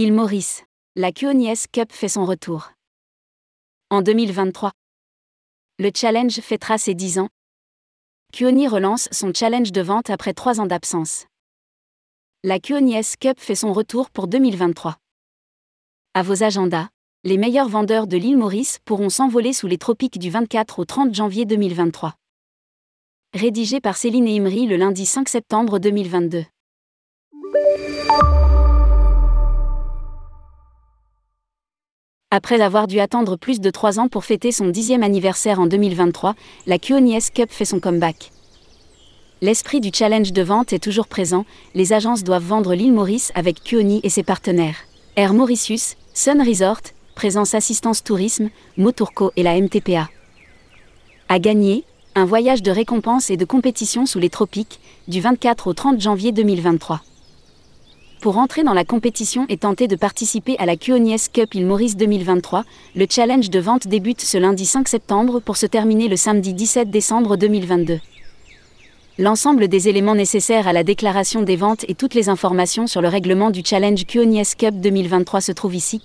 Île Maurice, la Kuoni's Cup fait son retour. En 2023, le challenge fêtera ses 10 ans. Kuoni relance son challenge de vente après 3 ans d'absence. La Kuoni's Cup fait son retour pour 2023. À vos agendas, les meilleurs vendeurs de l'île Maurice pourront s'envoler sous les tropiques du 24 au 30 janvier 2023. Rédigé par Céline et Imry le lundi 5 septembre 2022. Après avoir dû attendre plus de 3 ans pour fêter son 10e anniversaire en 2023, la Kuoni's Cup fait son comeback. L'esprit du challenge de vente est toujours présent, les agences doivent vendre l'île Maurice avec Kuoni et ses partenaires. Air Mauritius, Sun Resort, Présence Assistance Tourisme, Motorco et la MTPA. À gagner, un voyage de récompense et de compétition sous les tropiques, du 24 au 30 janvier 2023. Pour entrer dans la compétition et tenter de participer à la Kuoni's Cup Île Maurice 2023, le challenge de vente débute ce lundi 5 septembre pour se terminer le samedi 17 décembre 2022. L'ensemble des éléments nécessaires à la déclaration des ventes et toutes les informations sur le règlement du challenge Kuoni's Cup 2023 se trouvent ici.